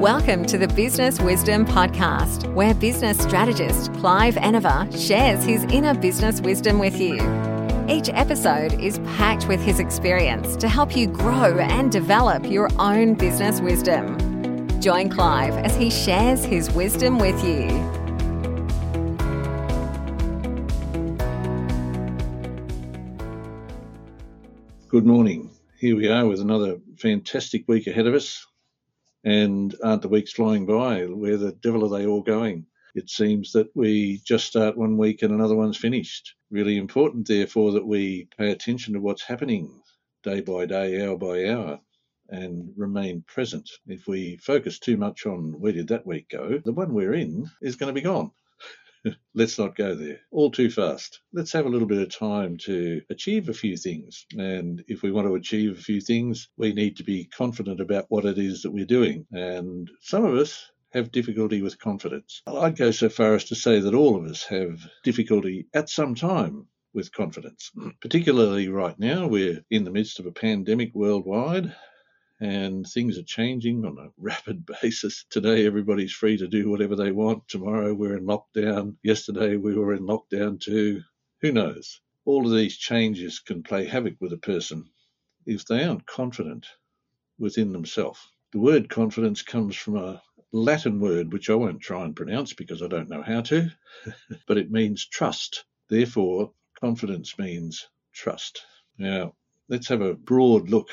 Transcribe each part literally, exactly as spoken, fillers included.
Welcome to the Business Wisdom Podcast, where business strategist Clive Enever shares his inner business wisdom with you. Each episode is packed with his experience to help you grow and develop your own business wisdom. Join Clive as he shares his wisdom with you. Good morning. Here we are with another fantastic week ahead of us. And aren't the weeks flying by? Where the devil are they all going? It seems that we just start one week and another one's finished. Really important, therefore, that we pay attention to what's happening day by day, hour by hour, and remain present. If we focus too much on where did that week go, the one we're in is going to be gone. Let's not go there all too fast. Let's have a little bit of time to achieve a few things. And if we want to achieve a few things, we need to be confident about what it is that we're doing. And some of us have difficulty with confidence. I'd go so far as to say that all of us have difficulty at some time with confidence, particularly right now. We're in the midst of a pandemic worldwide, and things are changing on a rapid basis. Today, everybody's free to do whatever they want. Tomorrow, we're in lockdown. Yesterday, we were in lockdown too. Who knows? All of these changes can play havoc with a person if they aren't confident within themselves. The word confidence comes from a Latin word, which I won't try and pronounce because I don't know how to, but it means trust. Therefore, confidence means trust. Now, let's have a broad look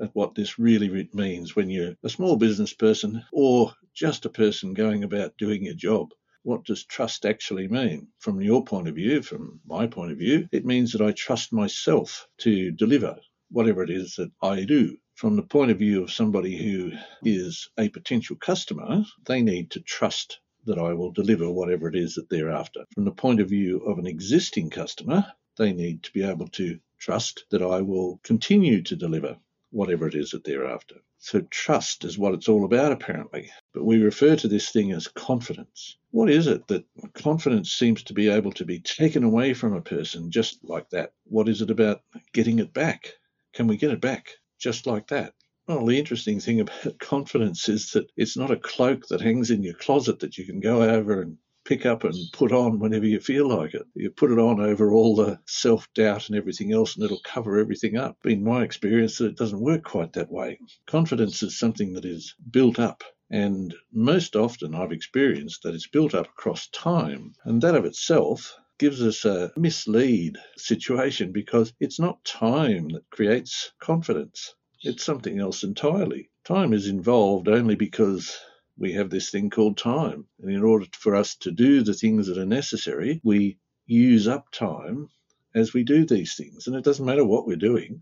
at what this really means when you're a small business person or just a person going about doing your job. What does trust actually mean? From your point of view, from my point of view, it means that I trust myself to deliver whatever it is that I do. From the point of view of somebody who is a potential customer, they need to trust that I will deliver whatever it is that they're after. From the point of view of an existing customer, they need to be able to trust that I will continue to deliver whatever it is that they're after. So trust is what it's all about, apparently. But we refer to this thing as confidence. What is it that confidence seems to be able to be taken away from a person just like that? What is it about getting it back? Can we get it back just like that? Well, the interesting thing about confidence is that it's not a cloak that hangs in your closet that you can go over and pick up and put on whenever you feel like it. You put it on over all the self-doubt and everything else, and it'll cover everything up. Been my experience that it doesn't work quite that way. Confidence is something that is built up, and most often I've experienced that it's built up across time, and that of itself gives us a mislead situation because it's not time that creates confidence. It's something else entirely. Time is involved only because we have this thing called time. And in order for us to do the things that are necessary, we use up time as we do these things. And it doesn't matter what we're doing,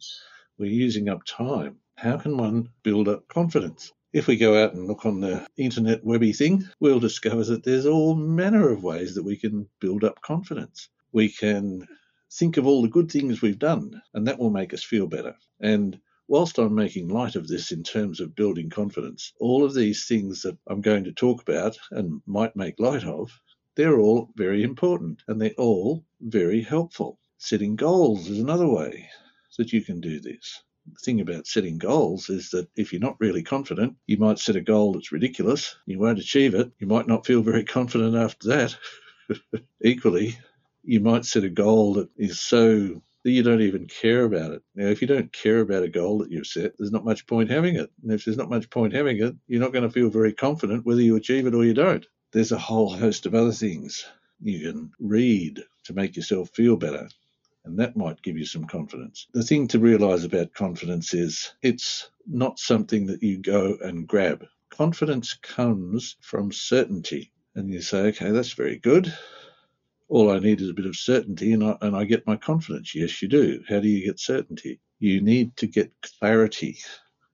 we're using up time. How can one build up confidence? If we go out and look on the internet webby thing, we'll discover that there's all manner of ways that we can build up confidence. We can think of all the good things we've done, and that will make us feel better. And whilst I'm making light of this in terms of building confidence, all of these things that I'm going to talk about and might make light of, they're all very important and they're all very helpful. Setting goals is another way that you can do this. The thing about setting goals is that if you're not really confident, you might set a goal that's ridiculous, you won't achieve it, you might not feel very confident after that. Equally, you might set a goal that is so that you don't even care about it. Now, if you don't care about a goal that you've set, there's not much point having it. And if there's not much point having it, you're not going to feel very confident whether you achieve it or you don't. There's a whole host of other things you can read to make yourself feel better, and that might give you some confidence. The thing to realise about confidence is it's not something that you go and grab. Confidence comes from certainty, and you say, okay, that's very good. All I need is a bit of certainty and I, and I get my confidence. Yes, you do. How do you get certainty? You need to get clarity.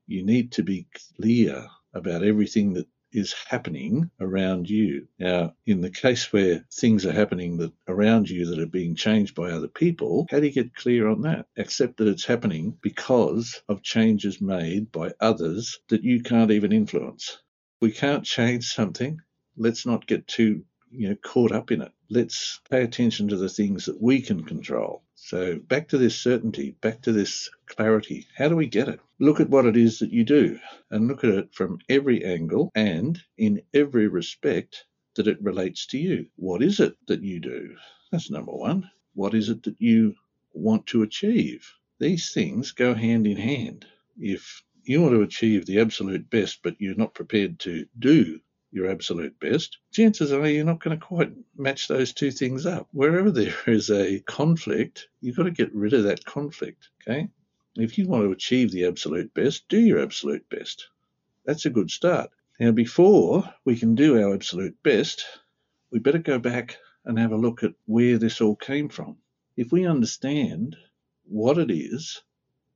You need to be clear about everything that is happening around you. Now, in the case where things are happening that around you that are being changed by other people, how do you get clear on that? Accept that it's happening because of changes made by others that you can't even influence. We can't change something. Let's not get too, you know, caught up in it. let's pay attention to the things that we can control. So back to this certainty, back to this clarity. How do we get it? Look at what it is that you do and look at it from every angle and in every respect that it relates to you. What is it that you do? That's number one. What is it that you want to achieve? These things go hand in hand. If you want to achieve the absolute best, but you're not prepared to do your absolute best, chances are you're not going to quite match those two things up. Wherever there is a conflict, you've got to get rid of that conflict, okay? If you want to achieve the absolute best, do your absolute best. That's a good start. Now, before we can do our absolute best, we better go back and have a look at where this all came from. If we understand what it is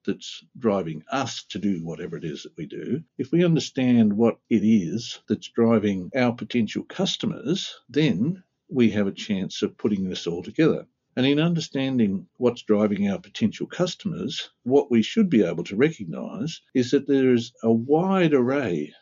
that's driving us to do whatever it is that we do, if we understand what it is that's driving our potential customers, then we have a chance of putting this all together. And in understanding what's driving our potential customers, what we should be able to recognise is that there is a wide array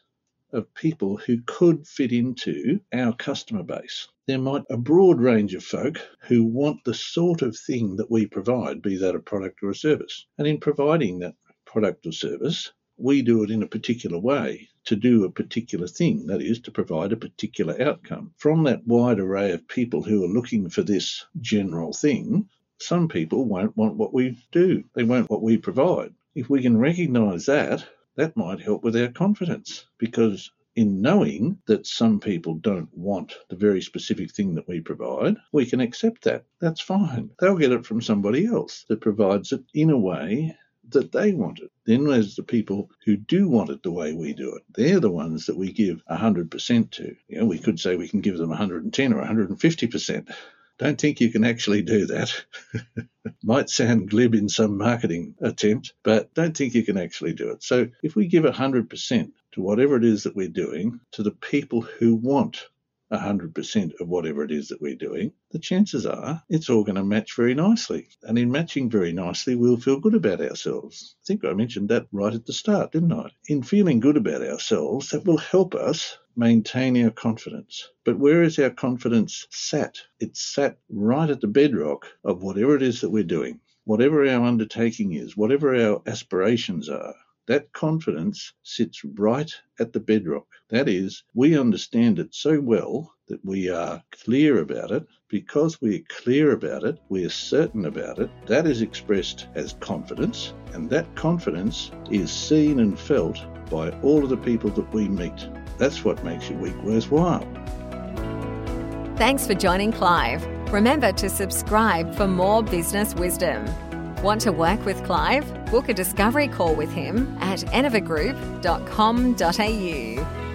of people who could fit into our customer base. There might be a broad range of folk who want the sort of thing that we provide, be that a product or a service. And in providing that product or service, we do it in a particular way to do a particular thing, that is, to provide a particular outcome. From that wide array of people who are looking for this general thing, some people won't want what we do. They won't want what we provide. If we can recognise that, that might help with our confidence, because in knowing that some people don't want the very specific thing that we provide, we can accept that. That's fine. They'll get it from somebody else that provides it in a way that they want it. Then there's the people who do want it the way we do it. They're the ones that we give one hundred percent to. You know, we could say we can give them one hundred ten or one hundred fifty percent. Don't think you can actually do that. Might sound glib in some marketing attempt, but don't think you can actually do it. So if we give one hundred percent to whatever it is that we're doing, to the people who want one hundred percent of whatever it is that we're doing, the chances are it's all going to match very nicely. And in matching very nicely, we'll feel good about ourselves. I think I mentioned that right at the start, didn't I? In feeling good about ourselves, that will help us maintain our confidence. But where is our confidence sat? It's sat right at the bedrock of whatever it is that we're doing, whatever our undertaking is, whatever our aspirations are. That confidence sits right at the bedrock. That is, we understand it so well that we are clear about it. Because we are clear about it, we are certain about it, that is expressed as confidence, and that confidence is seen and felt by all of the people that we meet. That's what makes your week worthwhile. Thanks for joining Clive. Remember to subscribe for more business wisdom. Want to work with Clive? Book a discovery call with him at enever group dot com dot a u.